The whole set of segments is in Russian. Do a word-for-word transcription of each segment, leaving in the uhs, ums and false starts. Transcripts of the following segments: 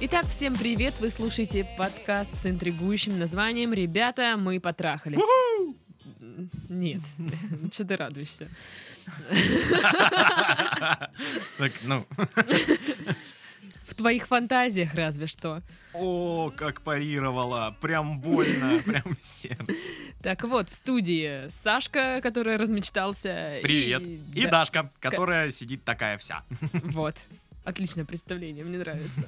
Итак, всем привет! Вы слушаете подкаст с интригующим названием «Ребята, мы потрахались». У-ху! Нет, что ты радуешься? Так, ну... В твоих фантазиях разве что. О, как парировала. Прям больно, прям сердце. Так вот, в студии Сашка, которая размечтался. Привет. И, и да. Дашка, которая К... сидит такая вся. Вот. Отличное представление, мне нравится.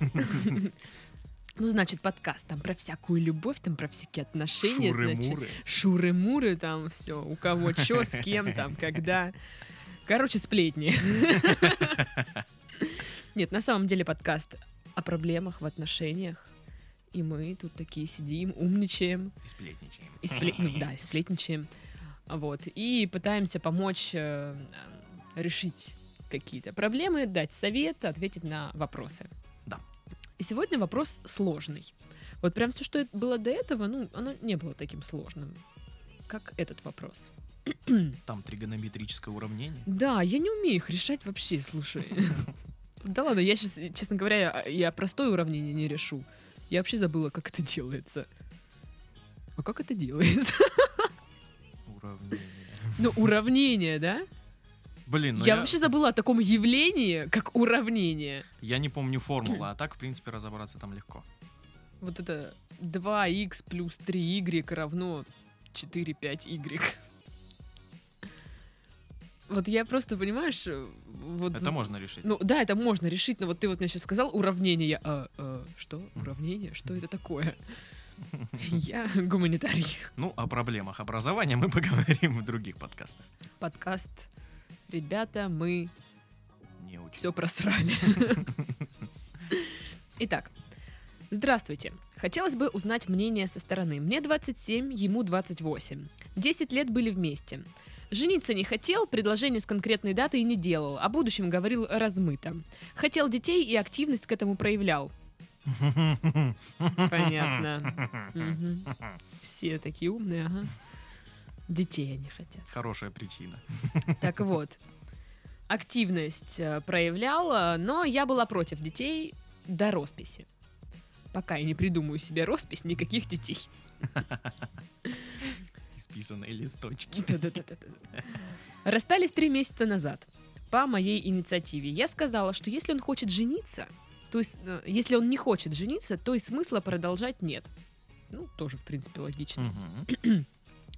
Ну, значит, подкаст там про всякую любовь, там про всякие отношения. Шуры-муры. Шуры-муры там все. У кого что, с кем там, когда. Короче, сплетни. Нет, на самом деле подкаст о проблемах в отношениях, и мы тут такие сидим, умничаем. И сплетничаем. И сплет... ну, да, и сплетничаем. Вот. И пытаемся помочь э, решить какие-то проблемы, дать совет, ответить на вопросы. Да. И сегодня вопрос сложный. Вот прям все, что было до этого, ну, оно не было таким сложным, как этот вопрос. Там тригонометрическое уравнение. Да, я не умею их решать вообще, слушай. Да ладно, я сейчас, честно говоря, я, я простое уравнение не решу. Я вообще забыла, как это делается. А как это делается? Уравнение. Ну, уравнение, да? Блин, ну я, я вообще забыла о таком явлении, как уравнение. Я не помню формулу, а так, в принципе, разобраться там легко. Вот это два икс плюс три игрек равно четыре пять игрек. Вот я просто, понимаешь... Вот, это можно решить. Ну да, это можно решить, но вот ты вот мне сейчас сказал уравнение. Я, а, а, что? Уравнение? Что это такое? Я гуманитарий. Ну, о проблемах образования мы поговорим в других подкастах. Подкаст «Ребята, мы не учим. Все просрали». Итак, здравствуйте. Хотелось бы узнать мнение со стороны. Мне двадцать семь, ему двадцать восемь. десять лет были вместе. Жениться не хотел, предложение с конкретной датой не делал, о будущем говорил размыто. Хотел детей и активность к этому проявлял. Понятно. Угу. Все такие умные, ага. Детей они хотят. Хорошая причина. Так вот, активность проявляла, но я была против детей до росписи. Пока я не придумаю себе роспись, никаких детей. Списанные листочки. Расстались три месяца назад по моей инициативе. Я сказала, что если он хочет жениться, то есть если он не хочет жениться, то и смысла продолжать нет. Ну, тоже, в принципе, логично. Угу.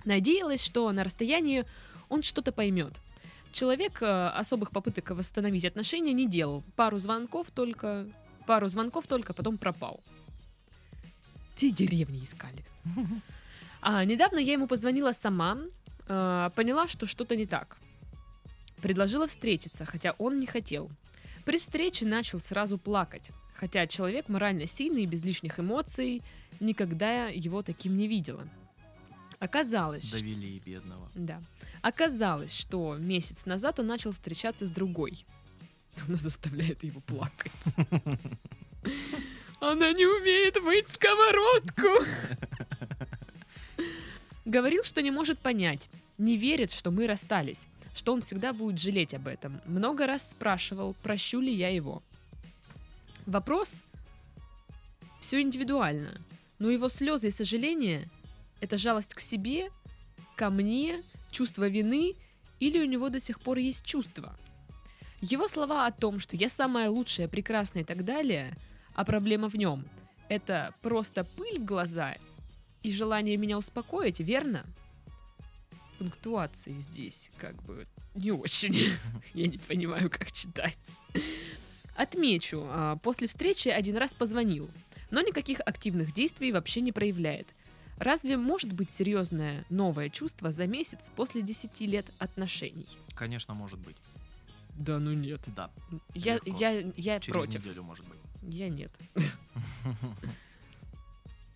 Надеялась, что на расстоянии он что-то поймет. Человек особых попыток восстановить отношения не делал. Пару звонков только, пару звонков только, потом пропал. Все деревни искали. А, недавно я ему позвонила сама, э, поняла, что что-то не так. Предложила встретиться, хотя он не хотел. При встрече начал сразу плакать, хотя человек морально сильный и без лишних эмоций, никогда его таким не видела. Оказалось, довели что... бедного. Да. Оказалось, что месяц назад он начал встречаться с другой. Она заставляет его плакать. Она не умеет мыть сковородку. Говорил, что не может понять, не верит, что мы расстались, что он всегда будет жалеть об этом. Много раз спрашивал, прощу ли я его. Вопрос? Все индивидуально, но его слезы и сожаления – это жалость к себе, ко мне, чувство вины или у него до сих пор есть чувство. Его слова о том, что я самая лучшая, прекрасная и так далее, а проблема в нем – это просто пыль в глаза – и желание меня успокоить, верно? С пунктуацией здесь как бы не очень. Я не понимаю, как читать. Отмечу, после встречи один раз позвонил, но никаких активных действий вообще не проявляет. Разве может быть серьезное новое чувство за месяц после десяти лет отношений? Конечно, может быть. Да ну нет. Да. Я, я, я Через против. Через неделю, может быть. Я нет.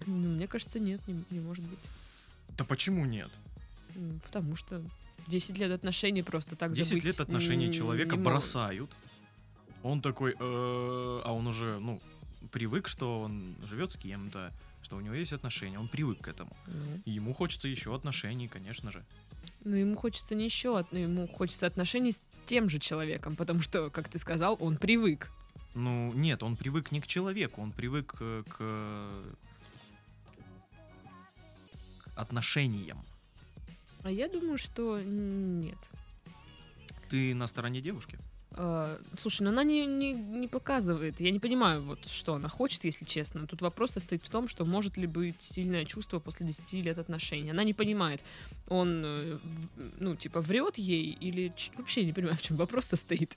Ну, мне кажется, нет, не, не может быть. Да почему нет? Потому что десять лет отношений просто так забыть. десять лет отношений человека бросают. Он такой, а он уже, ну, привык, что он живет с кем-то, что у него есть отношения, он привык к этому. И ему хочется еще отношений, конечно же. Ну, ему хочется не еще, ему хочется отношений с тем же человеком, потому что, как ты сказал, он привык. Ну, нет, он привык не к человеку, он привык к, к отношениям. А я думаю, что нет. Ты на стороне девушки? А, слушай, ну она не, не, не показывает. Я не понимаю, вот, что она хочет, если честно. Тут вопрос состоит в том, что может ли быть сильное чувство после десяти лет отношений. Она не понимает, он, ну, типа, врет ей или... Вообще не понимаю, в чем вопрос состоит.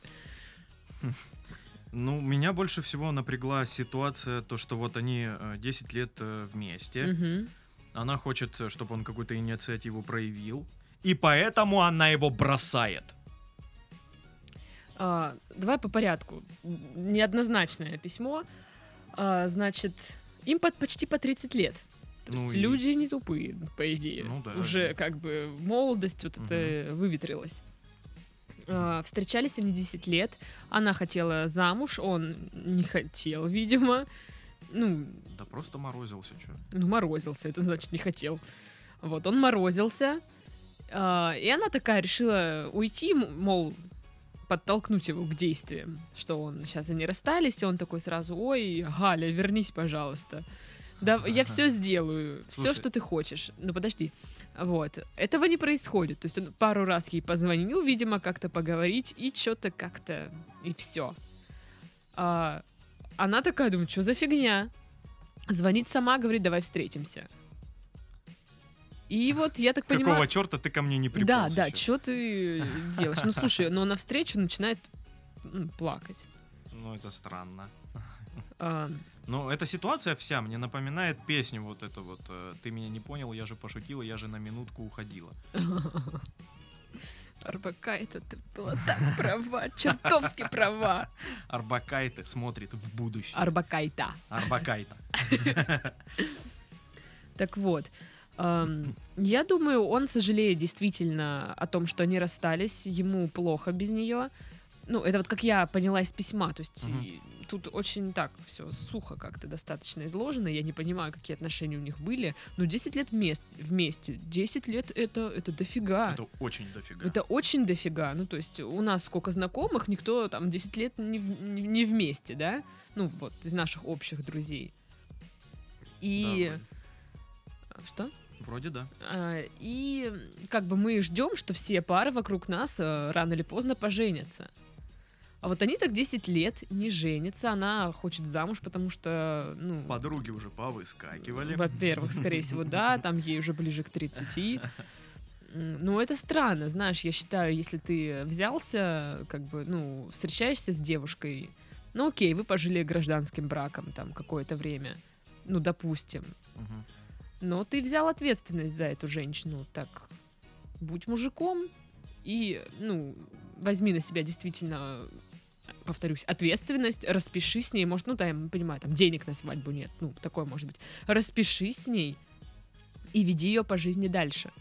Ну, меня больше всего напрягла ситуация, то, что вот они десять лет вместе. Угу. Она хочет, чтобы он какую-то инициативу проявил. И поэтому она его бросает. А, давай по порядку. Неоднозначное письмо. А, значит, им под, почти по тридцать лет. То ну есть и... люди не тупые, по идее. Ну, да. Уже как бы молодость вот угу. это выветрилась. Встречались они десять лет. Она хотела замуж, он не хотел, видимо. Ну, да просто морозился, что? Ну, морозился, это значит не хотел. Вот, он морозился. Э, и она такая решила уйти, мол, подтолкнуть его к действиям. Что он, сейчас они расстались, и он такой сразу: ой, Галя, вернись, пожалуйста. Да, ага. Я все сделаю, все, что ты хочешь. Ну, подожди. Вот. Этого не происходит. То есть он пару раз ей позвонил, видимо, как-то поговорить, и что-то как-то... И все. А, она такая думает, что за фигня? Звонит сама, говорит, давай встретимся. И вот я так Какого понимаю... Какого черта ты ко мне не приполз? Да, еще? Да, что ты делаешь? Ну, слушай, но навстречу начинает плакать. Ну, это странно. А... Но эта ситуация вся мне напоминает песню вот эту вот «Ты меня не понял, я же пошутила, я же на минутку уходила». Арбакайте, ты была так права, чертовски права. Арбакайте смотрит в будущее. Арбакайта. Арбакайта. Так вот, я думаю, он сожалеет действительно о том, что они расстались, ему плохо без нее. Ну, это вот как я поняла из письма, то есть... Тут очень так все сухо как-то достаточно изложено. Я не понимаю, какие отношения у них были. Но десять лет вместе. вместе. десять лет это, это дофига. Это очень дофига. Это очень дофига. Ну, то есть у нас сколько знакомых, никто там десять лет не, не, не вместе, да? Ну, вот, из наших общих друзей. И... Да, что? Вроде да. И как бы мы ждем, что все пары вокруг нас рано или поздно поженятся. А вот они так десять лет не женятся, она хочет замуж, потому что... Ну, подруги уже повыскакивали. Во-первых, скорее всего, да, там ей уже ближе к тридцати. Ну, это странно, знаешь, я считаю, если ты взялся, как бы, ну, встречаешься с девушкой, ну, окей, вы пожили гражданским браком там какое-то время, ну, допустим. Но ты взял ответственность за эту женщину, так, будь мужиком и, ну, возьми на себя действительно... повторюсь, ответственность, распишись с ней, может, ну, да, я понимаю, там, денег на свадьбу нет, ну, такое может быть, распишись с ней и веди ее по жизни дальше.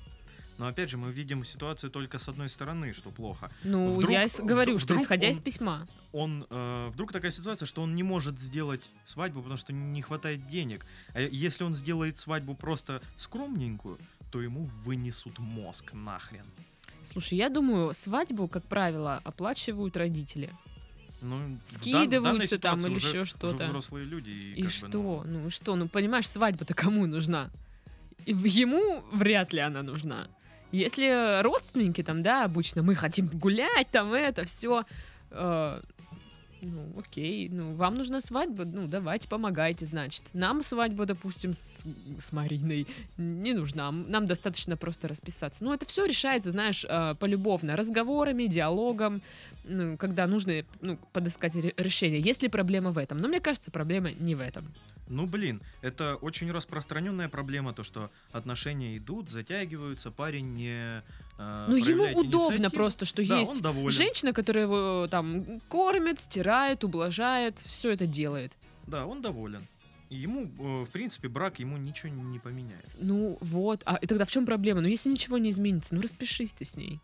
Но, опять же, мы видим ситуацию только с одной стороны, что плохо. Ну, вдруг, я говорю, вдруг, что, исходя он, из письма. Он, э, вдруг такая ситуация, что он не может сделать свадьбу, потому что не хватает денег. А если он сделает свадьбу просто скромненькую, то ему вынесут мозг нахрен. Слушай, я думаю, свадьбу, как правило, оплачивают родители. Ну, скидываются там или уже, еще что-то. Уже взрослые люди. И, и что? Бы, ну... ну что? Ну понимаешь, свадьба-то кому нужна? И ему вряд ли она нужна. Если родственники там, да, обычно мы хотим гулять, там это все. Э, ну окей, ну вам нужна свадьба, ну давайте помогайте, значит. Нам свадьба, допустим, с, с Мариной не нужна. Нам достаточно просто расписаться. Ну это все решается, знаешь, э, полюбовно. Разговорами, диалогом. Ну, когда нужно, ну, подыскать решение, есть ли проблема в этом. Но мне кажется, проблема не в этом. Ну, блин, это очень распространенная проблема, то, что отношения идут, затягиваются, парень не э, ну, ему удобно инициативу. Просто, что да, есть женщина, которая его там кормит, стирает, ублажает, все это делает. Да, он доволен. Ему, э, в принципе, брак ему ничего не поменяет. Ну, вот. А и тогда в чем проблема? Ну, если ничего не изменится, ну, распишись ты с ней.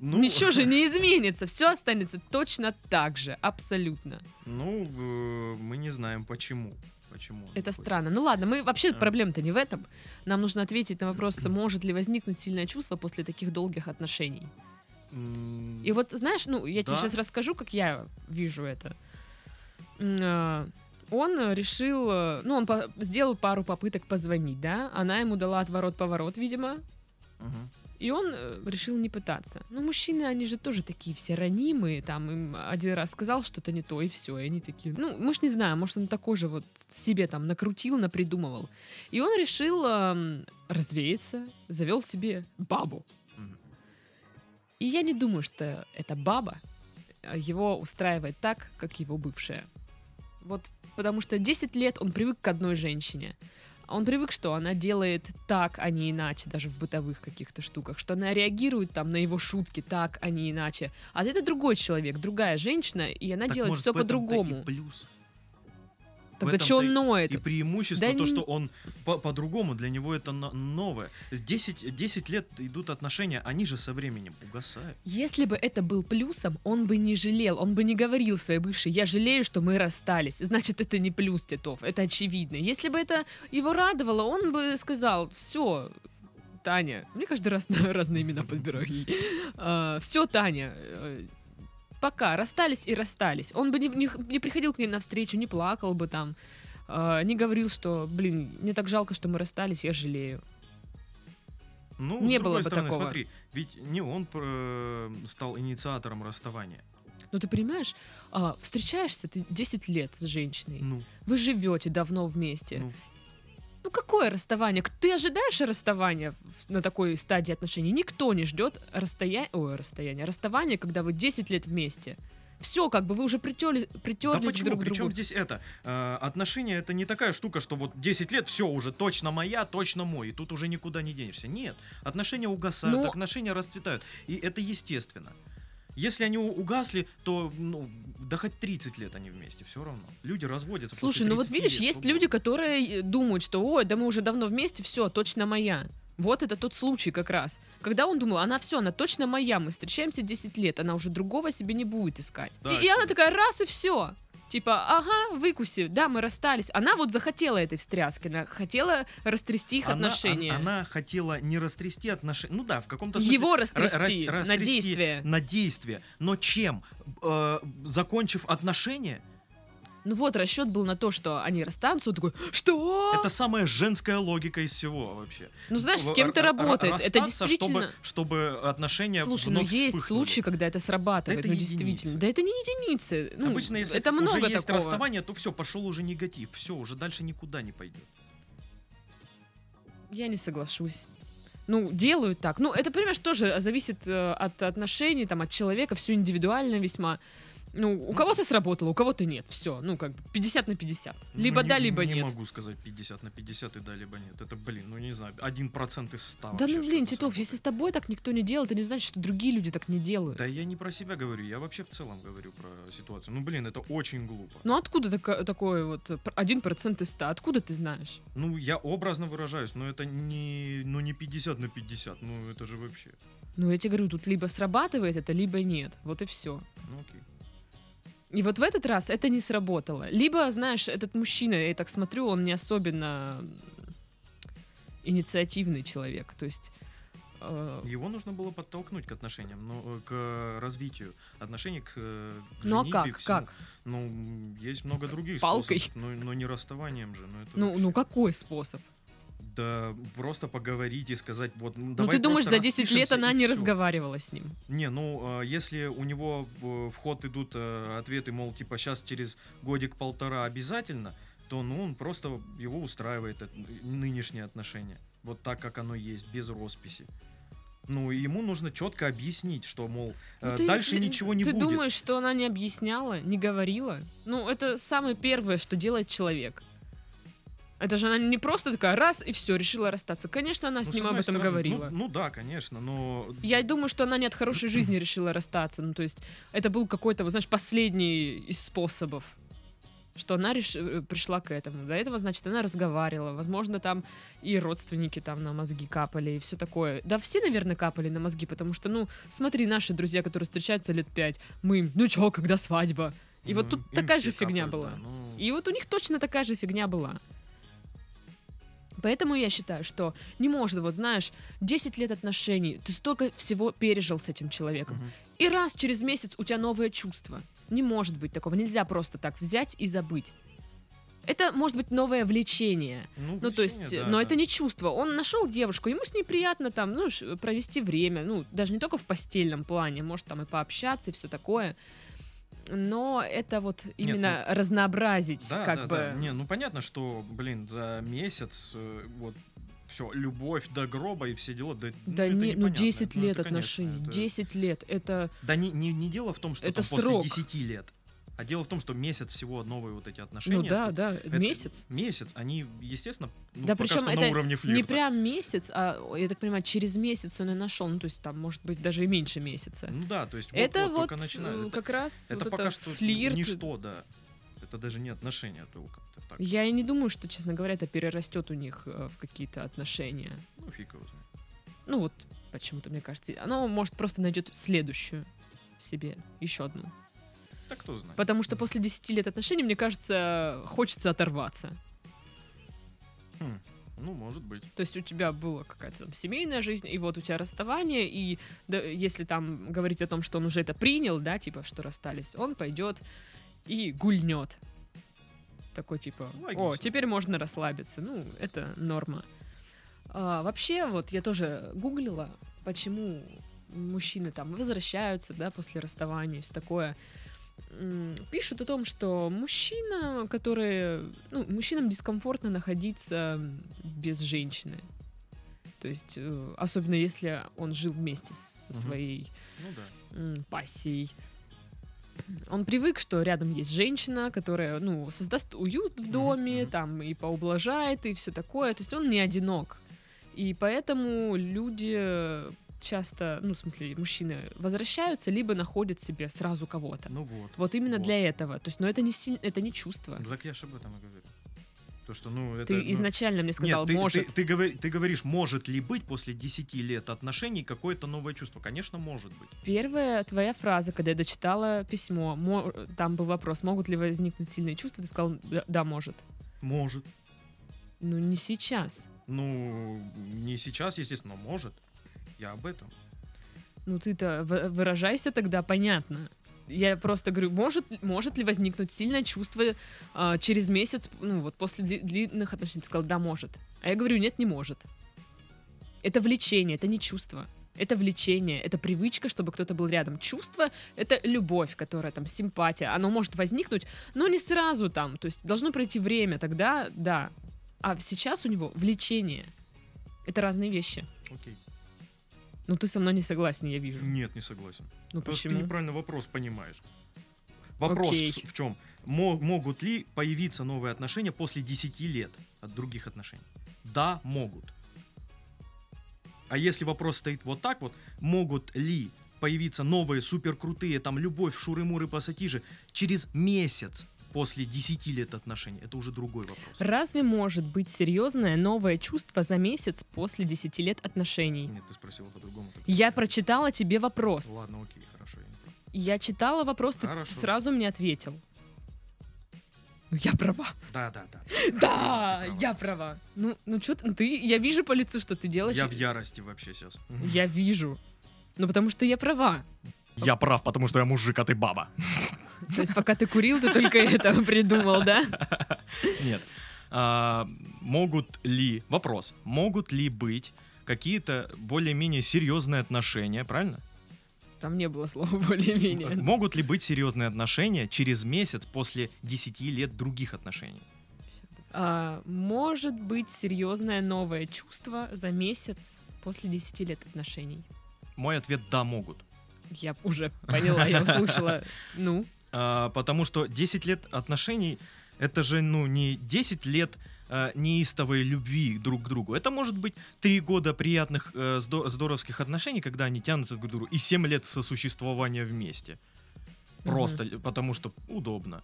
Ну... Ничего же не изменится, все останется точно так же, абсолютно. Ну, э, мы не знаем, почему. почему это странно. Ну ладно, мы вообще а. проблема-то не в этом. Нам нужно ответить на вопрос, может ли возникнуть сильное чувство после таких долгих отношений. И вот, знаешь, ну, я да. тебе сейчас расскажу, как я вижу это. он решил, ну, он по- сделал пару попыток позвонить, да, она ему дала отворот-поворот, видимо, uh-huh. и он решил не пытаться. Ну, мужчины, они же тоже такие все ранимые, там, им один раз сказал что-то не то, и все, и они такие, ну, мы ж не знаем, может, он такой же вот себе там накрутил, напридумывал. И он решил э, развеяться, завел себе бабу. Uh-huh. И я не думаю, что эта баба его устраивает так, как его бывшая. Вот потому что десять лет он привык к одной женщине. Он привык, что она делает так, а не иначе, даже в бытовых каких-то штуках, что она реагирует там на его шутки так, а не иначе. А это другой человек, другая женщина, и она так делает может, все по-другому. Плюс. Так а что он ноет? И преимущество да то, не... что он по- по-другому, для него это на- новое. десять, десять лет идут отношения, они же со временем угасают. Если бы это был плюсом, он бы не жалел, он бы не говорил своей бывшей, я жалею, что мы расстались. Значит, это не плюс, Титов, это очевидно. Если бы это его радовало, он бы сказал, все, Таня, мне каждый раз разные имена подбираю ей. Все, Таня, пока, расстались и расстались. Он бы не, не, не приходил к ней навстречу, не плакал бы там, э, не говорил, что, блин, мне так жалко, что мы расстались, я жалею. Ну, не с другой было стороны, бы такого. Смотри, ведь не он э, стал инициатором расставания. Ну, ты понимаешь, э, встречаешься ты десять лет с женщиной, ну. Вы живете давно вместе. Ну. Ну, какое расставание? Ты ожидаешь расставания на такой стадии отношений? Никто не ждет расстоя... Ой, расстояние. расставания, когда вы десять лет вместе. Все, как бы вы уже притерлись, притерлись да почему? друг к другу. Причем здесь это? Э, отношения это не такая штука, что вот десять лет, все уже точно моя, точно мой, и тут уже никуда не денешься. Нет. Отношения угасают, Но... отношения расцветают. И это естественно. Если они угасли, то ну, да хоть тридцать лет они вместе, все равно. Люди разводятся. Слушай, ну вот видишь, лет, есть люди, будет. которые думают, что ой, да мы уже давно вместе, все, точно моя. Вот это тот случай как раз. Когда он думал, она все, она точно моя, мы встречаемся десять лет, она уже другого себе не будет искать. Да, и, и она такая раз и все. Типа, ага, выкуси, да, мы расстались. Она вот захотела этой встряски, она хотела растрясти их она, отношения. Она, она хотела не растрясти отношения, ну да, в каком-то смысле. Его растрясти, рас, растрясти на действие. На действие. Но чем? Э, закончив отношения? Ну вот, расчет был на то, что они расстанутся, он такой, что? Это самая женская логика из всего вообще. Ну знаешь, с кем-то работает. Это действительно... чтобы, чтобы отношения вновь вспыхнули. Слушай, ну есть случаи, когда это срабатывает, да это ну единицы. Действительно. Да это не единицы. Ну, обычно, если это много уже есть такого. Расставание, то все, пошел уже негатив. Все, уже дальше никуда не пойдет. Я не соглашусь. Ну, делают так. Ну, это, понимаешь, тоже зависит э, от отношений, там, от человека, все индивидуально весьма. Ну, у кого-то сработало, у кого-то нет. Все, ну как бы пятьдесят на пятьдесят. Либо ну, да, не, либо не нет. Не могу сказать пятьдесят на пятьдесят и да, либо нет. Это, блин, ну не знаю, один процент из ста. Да ну, блин, Титов, если с тобой так никто не делает, это не значит, что другие люди так не делают. Да я не про себя говорю, я вообще в целом говорю про ситуацию. Ну, блин, это очень глупо. Ну, откуда так, такое вот один процент из ста? Откуда ты знаешь? Ну, я образно выражаюсь, но это не, ну, не пятьдесят на пятьдесят, ну это же вообще... Ну, я тебе говорю, тут либо срабатывает это, либо нет. Вот и все. Ну, окей. И вот в этот раз это не сработало. Либо, знаешь, этот мужчина, я так смотрю, он не особенно инициативный человек. То есть э... его нужно было подтолкнуть к отношениям, но к развитию отношений, к, к женитьбе. Ну а как? Как? Ну, есть много других Палкой. способов, но, но не расставанием же. Но это ну, вообще... ну какой способ? Да просто поговорить и сказать вот. Ну давай ты думаешь, за десять лет она не все. разговаривала с ним? Не, ну если у него в ход идут ответы, мол, типа сейчас через годик-полтора обязательно, то ну он просто его устраивает нынешние отношения, вот так как оно есть, без росписи. Ну ему нужно четко объяснить, что мол ну, дальше ты, ничего не ты будет. Ты думаешь, что она не объясняла, не говорила? Ну это самое первое, что делает человек. Это же она не просто такая раз и все, решила расстаться. Конечно, она ну, с ним об этом стороны, говорила. Ну, ну да, конечно, но... Я думаю, что она не от хорошей жизни решила расстаться. Ну то есть это был какой-то, вот, знаешь, последний из способов, что она реш... пришла к этому. До этого, значит, она разговаривала. Возможно, там и родственники там на мозги капали и все такое. Да все, наверное, капали на мозги, потому что, ну, смотри, наши друзья, которые встречаются лет пять, мы им, ну чё, когда свадьба? И ну, вот тут такая же фигня капают, была. Да, ну... И вот у них точно такая же фигня была. Поэтому я считаю, что не может, вот знаешь, десять лет отношений, ты столько всего пережил с этим человеком. Угу. И раз через месяц у тебя новое чувство. Не может быть такого. Нельзя просто так взять и забыть. Это может быть новое влечение. Ну, влечение, ну то есть, да, но да. это не чувство. Он нашел девушку, ему с ней приятно там, ну, провести время. Ну, даже не только в постельном плане, может, там и пообщаться, и все такое. Но это вот именно Нет, ну, разнообразить, да, как да, бы. Да. Не, ну понятно, что, блин, за месяц вот. Все, любовь до гроба и все дела. Да, да ну, не, ну десять ну, лет это, отношений, конечно, это... десять лет, это... Да не, не, не дело в том, что это после десяти лет, а дело в том, что месяц всего новые вот эти отношения. Ну да, да, это, месяц. Месяц, они, естественно, ну, да, пока что это на уровне флирта. Не прям месяц, а, я так понимаю, через месяц он и нашел, ну то есть там, может быть, даже и меньше месяца. Ну да, то есть вот, это вот, вот это, как раз это вот пока это что флирт. Ничто, да. Это даже не отношения только. Так. Я и не думаю, что, честно говоря, это перерастет у них э, в какие-то отношения. Ну, фиг его знает. Ну вот, почему-то, мне кажется. Оно, может, просто найдет следующую себе, еще одну. Так кто знает. Потому что после десяти лет отношений, мне кажется, хочется оторваться. Хм. Ну, может быть. То есть у тебя была какая-то там семейная жизнь, и вот у тебя расставание, и да, если там говорить о том, что он уже это принял, да, типа, что расстались, он пойдет и гульнет. Такой типа, о, теперь можно расслабиться. Ну, это норма. А, вообще, вот я тоже гуглила, почему мужчины там возвращаются, да, после расставания, все такое. Пишут о том, что мужчина, который... Ну, мужчинам дискомфортно находиться без женщины. То есть, особенно если он жил вместе со своей ну, да. пассией. Он привык, что рядом есть женщина, которая, ну, создаст уют в доме, mm-hmm. там, и поублажает, и все такое. То есть он не одинок. И поэтому люди часто, ну, в смысле, мужчины возвращаются, либо находят себе сразу кого-то. Ну вот. Вот именно вот. Для этого. То есть, ну, это не, это не чувство. Ну, так я же об этом и говорю. То, что, ну, это, ты ну... изначально мне сказал, Нет, ты, может. Ты, ты, ты, говори, ты говоришь, может ли быть после десяти лет отношений какое-то новое чувство? Конечно, может быть. Первая твоя фраза, когда я дочитала письмо, мо... там был вопрос, могут ли возникнуть сильные чувства, ты сказал, да, да, может. Может. Ну, не сейчас. Ну, не сейчас, естественно, но может. Я об этом. Ну, ты-то выражайся тогда, понятно. Я просто говорю, может, может ли возникнуть сильное чувство э, через месяц, ну вот после дли- длинных отношений. Ты сказал, да, может. А я говорю, нет, не может. Это влечение, это не чувство. Это влечение, это привычка, чтобы кто-то был рядом. Чувство — это любовь, которая там, симпатия. Оно может возникнуть, но не сразу там. То есть должно пройти время, тогда да. А сейчас у него влечение. Это разные вещи. Окей. Ну, ты со мной не согласен, я вижу. Нет, не согласен. Ну, Потому почему? Ты неправильно вопрос понимаешь. Вопрос в, в чем? Мо- могут ли появиться новые отношения после десяти лет от других отношений? Да, могут. А если вопрос стоит вот так вот, могут ли появиться новые суперкрутые, там, любовь, шуры-муры, пассатижи через месяц после десяти лет отношений? Это уже другой вопрос. Разве может быть серьезное новое чувство за месяц после десяти лет отношений? Нет, ты спросила по-другому. Я прочитала тебе вопрос. Ладно, окей, хорошо. Я, я читала вопрос, хорошо. Ты сразу мне ответил. Ну, я права. Да, да, да. Да, я права. Ну, ну что ты, я вижу по лицу, что ты делаешь. Я в ярости вообще сейчас. Я вижу. Ну, потому что я права. Я прав, потому что я мужик, а ты баба. То есть пока ты курил, ты только это придумал, да? Нет. А, могут ли... Вопрос. Могут ли быть какие-то более-менее серьезные отношения, правильно? Там не было слова «более-менее». Могут ли быть серьезные отношения через месяц после десяти лет других отношений? А, может быть серьезное новое чувство за месяц после десяти лет отношений? Мой ответ — да, могут. Я уже поняла, я услышала. Ну... А, потому что десять лет отношений — это же ну, не десять лет а, неистовой любви друг к другу. Это может быть три года приятных а, здоровских отношений, когда они тянутся друг к другу, и семь лет сосуществования вместе. Просто угу. потому что удобно.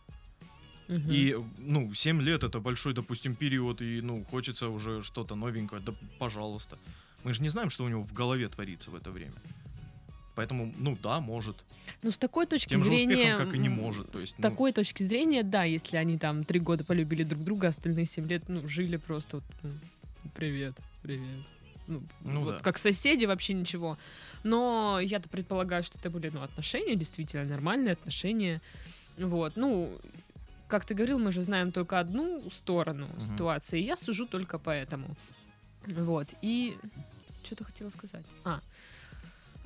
Угу. И ну, семь лет — это большой, допустим, период, и ну, хочется уже что-то новенькое. Да, пожалуйста. Мы же не знаем, что у него в голове творится в это время. Поэтому, ну да, может. Ну, с такой точки Тем зрения... Тем же успехом, как и не может. То есть, с ну... такой точки зрения, да, если они там три года полюбили друг друга, остальные семь лет, ну, жили просто вот... Ну, привет, привет. ну, ну, вот да. Как соседи, вообще ничего. Но я-то предполагаю, что это были, ну, отношения, действительно, нормальные отношения. Вот, ну, как ты говорил, мы же знаем только одну сторону угу. ситуации, я сужу только по этому. Вот, и... Что-то хотела сказать. А...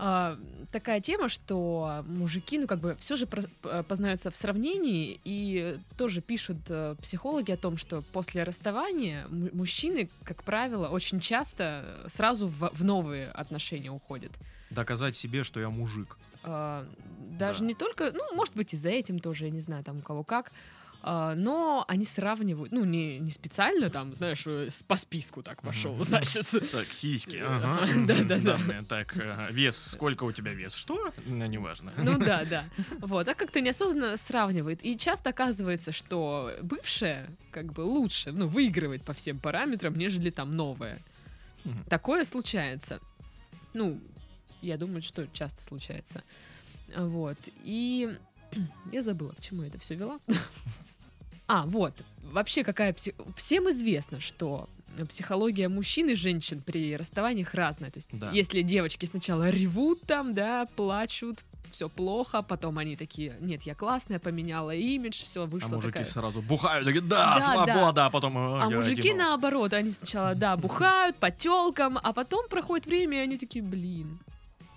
А, такая тема, что мужики, ну как бы, все же про- познаются в сравнении, и тоже пишут э, психологи о том, что после расставания м- мужчины, как правило, очень часто сразу в, в новые отношения уходят. Доказать себе, что я мужик. А, даже да. не только, ну может быть и за этим тоже, я не знаю, там у кого как. Но они сравнивают, ну, не, не специально, там, знаешь, по списку так пошел, значит. Так, сиськи, ага. Да-да-да. Так, вес, сколько у тебя вес, что? Ну, неважно. Ну, да-да. Вот, а как-то неосознанно сравнивает. И часто оказывается, что бывшая, как бы, лучше, ну, выигрывает по всем параметрам, нежели там новая. Такое случается. Ну, я думаю, что часто случается. Вот, и... Я забыла, к чему я это все вела. А, вот, вообще какая... Псих... Всем известно, что психология мужчин и женщин при расставаниях разная. То есть, да. если девочки сначала ревут там, да, плачут, все плохо, потом они такие, нет, я классная, поменяла имидж, все, вышло такая... А мужики такая... сразу бухают, такие, да, да свобода, да. а потом... А мужики одиноко. Наоборот, они сначала, да, бухают по телкам, а потом проходит время, и они такие, блин,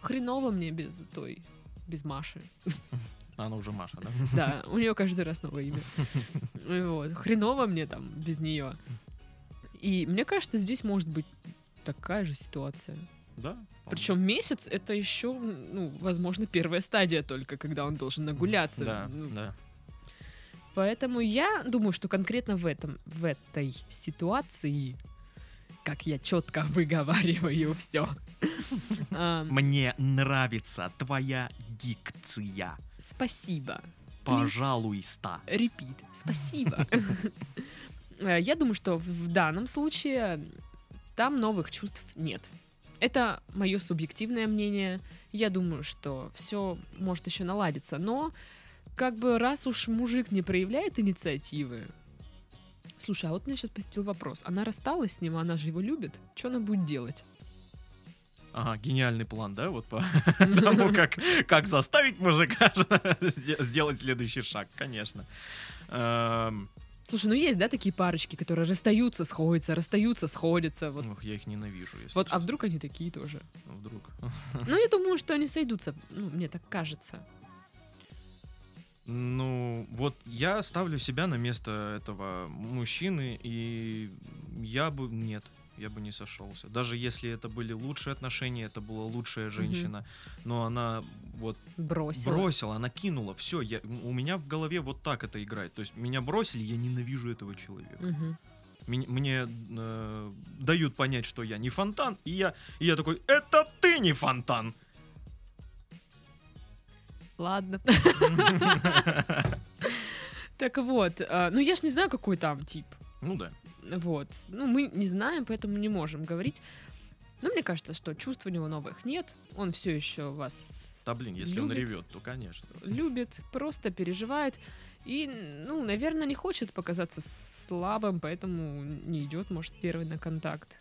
хреново мне без той, без Маши. Она уже Маша, да? Да, у нее каждый раз новое имя. Вот. Хреново мне там без нее. И мне кажется, здесь может быть такая же ситуация. Да. Причем месяц — это еще, ну, возможно, первая стадия только, когда он должен нагуляться. Да, ну, да. Поэтому я думаю, что конкретно в этом, в этой ситуации, как я четко выговариваю все. Мне нравится твоя дикция. Спасибо. Пожалуйста. Репит. Спасибо. Я думаю, что в данном случае там новых чувств нет. Это мое субъективное мнение. Я думаю, что все может еще наладиться. Но как бы раз уж мужик не проявляет инициативы... Слушай, а вот меня сейчас посетил вопрос. Она рассталась с ним, она же его любит. Что она будет делать? Ага, гениальный план, да, вот по тому, как, как заставить мужика сделать следующий шаг, конечно. Слушай, ну есть, да, такие парочки, которые расстаются, сходятся, расстаются, сходятся. Вот. Ох, я их ненавижу. Если вот, честно. А вдруг они такие тоже? Ну, вдруг. Ну, я думаю, что они сойдутся, ну, мне так кажется. Ну, вот я ставлю себя на место этого мужчины, и я бы... Нет. Я бы не сошелся. Даже если это были лучшие отношения, это была лучшая женщина, угу. но она вот бросила. бросила, она кинула. Все, я, у меня в голове вот так это играет. То есть меня бросили, я ненавижу этого человека. Угу. Мне, мне э, дают понять, что я не фонтан, и я, и я такой, это ты не фонтан! Ладно. Так вот, ну я ж не знаю, какой там тип. Ну да. Вот. Ну, мы не знаем, поэтому не можем говорить. Но мне кажется, что чувств у него новых нет. Он все еще вас Да, блин, если любит, он ревет, то, конечно. Любит, просто переживает. И, ну, наверное, не хочет показаться слабым, поэтому не идет, может, первый на контакт.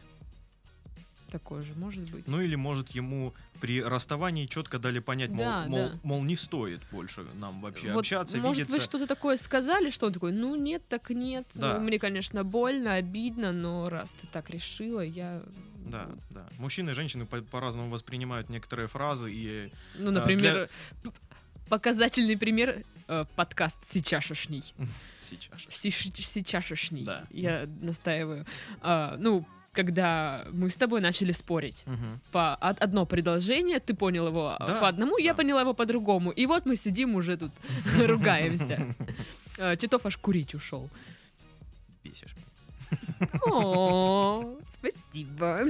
Такое же может быть. Ну, или, может, ему при расставании четко дали понять, да, мол, да. мол, мол, не стоит больше нам вообще вот общаться, может, видеться. Может, вы что-то такое сказали, что он такой, ну, нет, так нет. Да. Ну, мне, конечно, больно, обидно, но раз ты так решила, я... Да, да. Мужчины и женщины по- по-разному воспринимают некоторые фразы и... Ну, например, для... показательный пример э, подкаст «Сейчашешний». «Сейчашешний». Да. Я настаиваю. А, ну, когда мы с тобой начали спорить uh-huh. по одно предложение, ты понял его да, по одному, да. я поняла его по-другому. И вот мы сидим уже тут, ругаемся. Титов аж курить ушел. Бесишь меня. О, спасибо.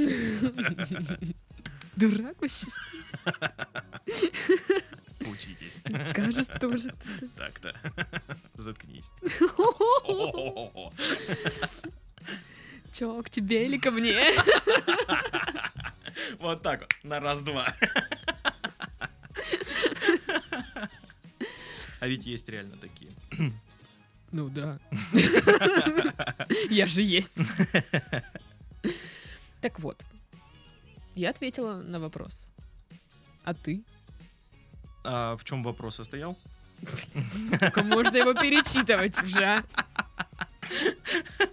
Дурак вообще. Учитесь. Скажешь тоже. Так-то. Заткнись. Чё, к тебе или ко мне? Вот так вот, на раз-два. А ведь есть реально такие. Ну да. Я же есть. Так вот, Я ответила на вопрос. А ты? А в чем вопрос состоял? Сука, можно его перечитывать уже.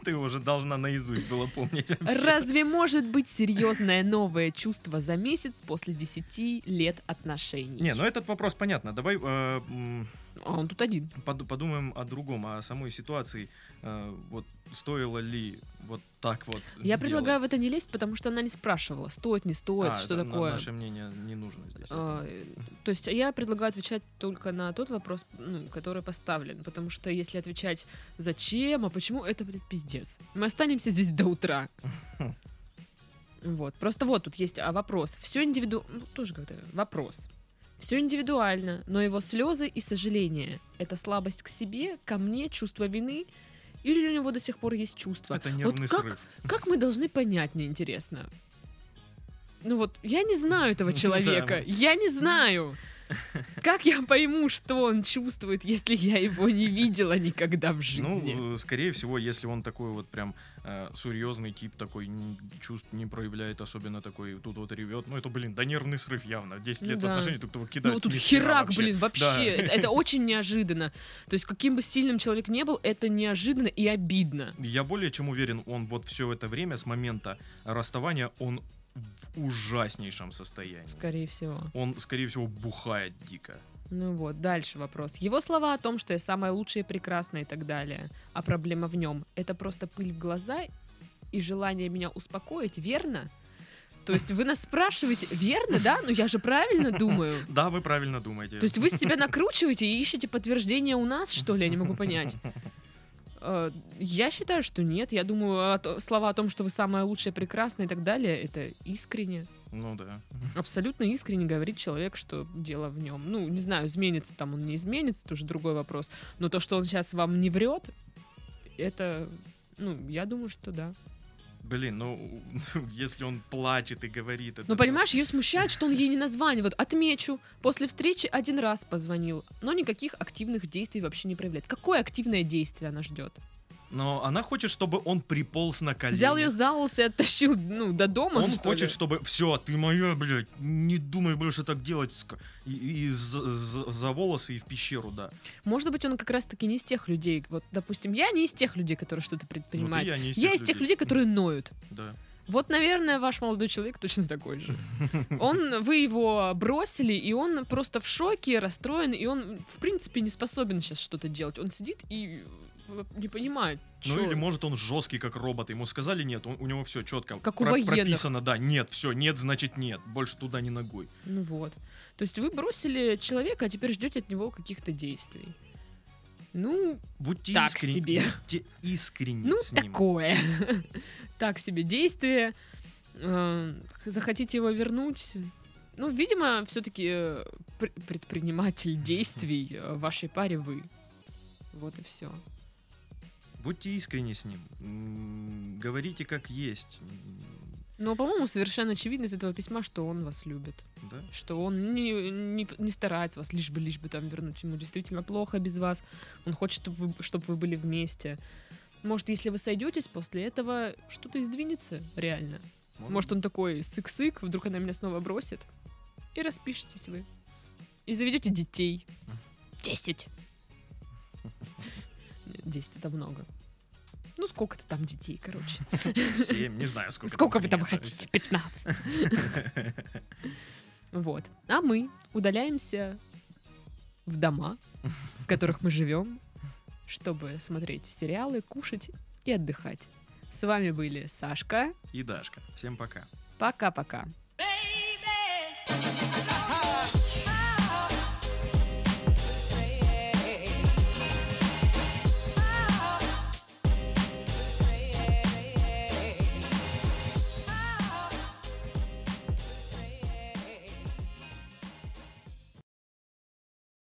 Ты уже должна наизусть была помнить. Вообще-то. Разве может быть серьезное новое чувство за месяц после десяти лет отношений? Не, ну этот вопрос понятно. Давай... Э, а он тут один. Под, подумаем о другом, о самой ситуации. Э, вот стоило ли вот так вот Я делать. Предлагаю в это не лезть, потому что она не спрашивала, стоит, не стоит, а, что это, такое. Наше мнение не нужно здесь. Э, то есть я предлагаю отвечать только на тот вопрос, ну, который поставлен. Потому что если отвечать зачем, а почему, это, блядь, пиздец. Мы останемся здесь до утра. Вот. Просто вот тут есть а вопрос. Все индивидуально. Ну, тоже как-то вопрос. Все индивидуально, но его слезы и сожаления — это слабость к себе, ко мне, чувство вины, или у него до сих пор есть чувство? Это нервный вот срыв. Как, как мы должны понять, мне интересно? Ну вот, я не знаю этого человека, я не знаю. Как я пойму, что он чувствует, если я его не видела никогда в жизни? Ну, скорее всего, если он такой вот прям э, серьезный тип, такой не, чувств не проявляет, особенно такой, тут вот ревет, ну это, блин, да нервный срыв явно, десять лет да. отношений, тут его кидают. Ну тут херак, вообще. блин, вообще, да. это, это очень неожиданно. То есть каким бы сильным человек ни был, это неожиданно и обидно. Я более чем уверен, он вот все это время, с момента расставания, он... в ужаснейшем состоянии. Скорее всего. Он, скорее всего, бухает дико. Ну вот, дальше вопрос. Его слова о том, что я самая лучшая и прекрасная и так далее, а проблема в нем, это просто пыль в глаза и желание меня успокоить, верно? То есть вы нас спрашиваете, верно, да? Ну я же правильно думаю. Да, вы правильно думаете. То есть вы себя накручиваете и ищете подтверждение у нас, что ли? Я не могу понять. Я считаю, что нет. Я думаю, слова о том, что вы самая лучшая, прекрасная и так далее, это искренне. Ну да. Абсолютно искренне говорит человек, что дело в нем. Ну, не знаю, изменится там он, не изменится, это уже другой вопрос. Но то, что он сейчас вам не врет, это, ну, я думаю, что да. Блин, ну, если он плачет и говорит... Это... Ну, понимаешь, ее смущает, что он ей не названивает. Отмечу, после встречи один раз позвонил, но никаких активных действий вообще не проявляет. Какое активное действие она ждет? Но она хочет, чтобы он приполз на колени. Взял ее за волосы и оттащил, ну, до дома, Он хочет, ли? чтобы... Все, ты моя, блядь, не думай больше так делать. И, и за, за, за волосы, и в пещеру, да. Может быть, он как раз-таки не из тех людей. Вот, допустим, я не из тех людей, которые что-то предпринимают. Вот я не из тех, я из тех людей. людей, которые ноют. Да. Вот, наверное, ваш молодой человек точно такой же. Он, вы его бросили, и он просто в шоке, расстроен, и он, в принципе, не способен сейчас что-то делать. Он сидит и... не понимаю, что. Ну или может он жесткий, как робот. Ему сказали нет, он, у него все четко как про- прописано, да, нет, все, нет, значит нет, больше туда ни ногой. Ну вот, то есть вы бросили человека, а теперь ждете от него каких-то действий. Ну, будьте так искрен... себе. Будьте искренни ну, с ним. Ну такое, так себе действие. Захотите его вернуть? Ну, видимо, все-таки предприниматель действий в вашей паре вы. Вот и все. Будьте искренни с ним. М-м-м, говорите как есть. Но, по-моему, совершенно очевидно из этого письма, что он вас любит. Да? Что он не, не, не старается вас лишь бы, лишь бы там вернуть. Ему действительно плохо без вас. Он хочет, чтобы вы, чтобы вы были вместе. Может, если вы сойдетесь, после этого что-то сдвинется реально. Может, Может он такой сык-сык, вдруг она меня снова бросит. И распишитесь вы. И заведете детей. Десять. Десять — это много. Ну, сколько-то там детей, короче. Семь, не знаю, сколько. Сколько вы там хотите? Пятнадцать. Вот. А мы удаляемся в дома, в которых мы живем, чтобы смотреть сериалы, кушать и отдыхать. С вами были Сашка и Дашка. Всем пока. Пока-пока.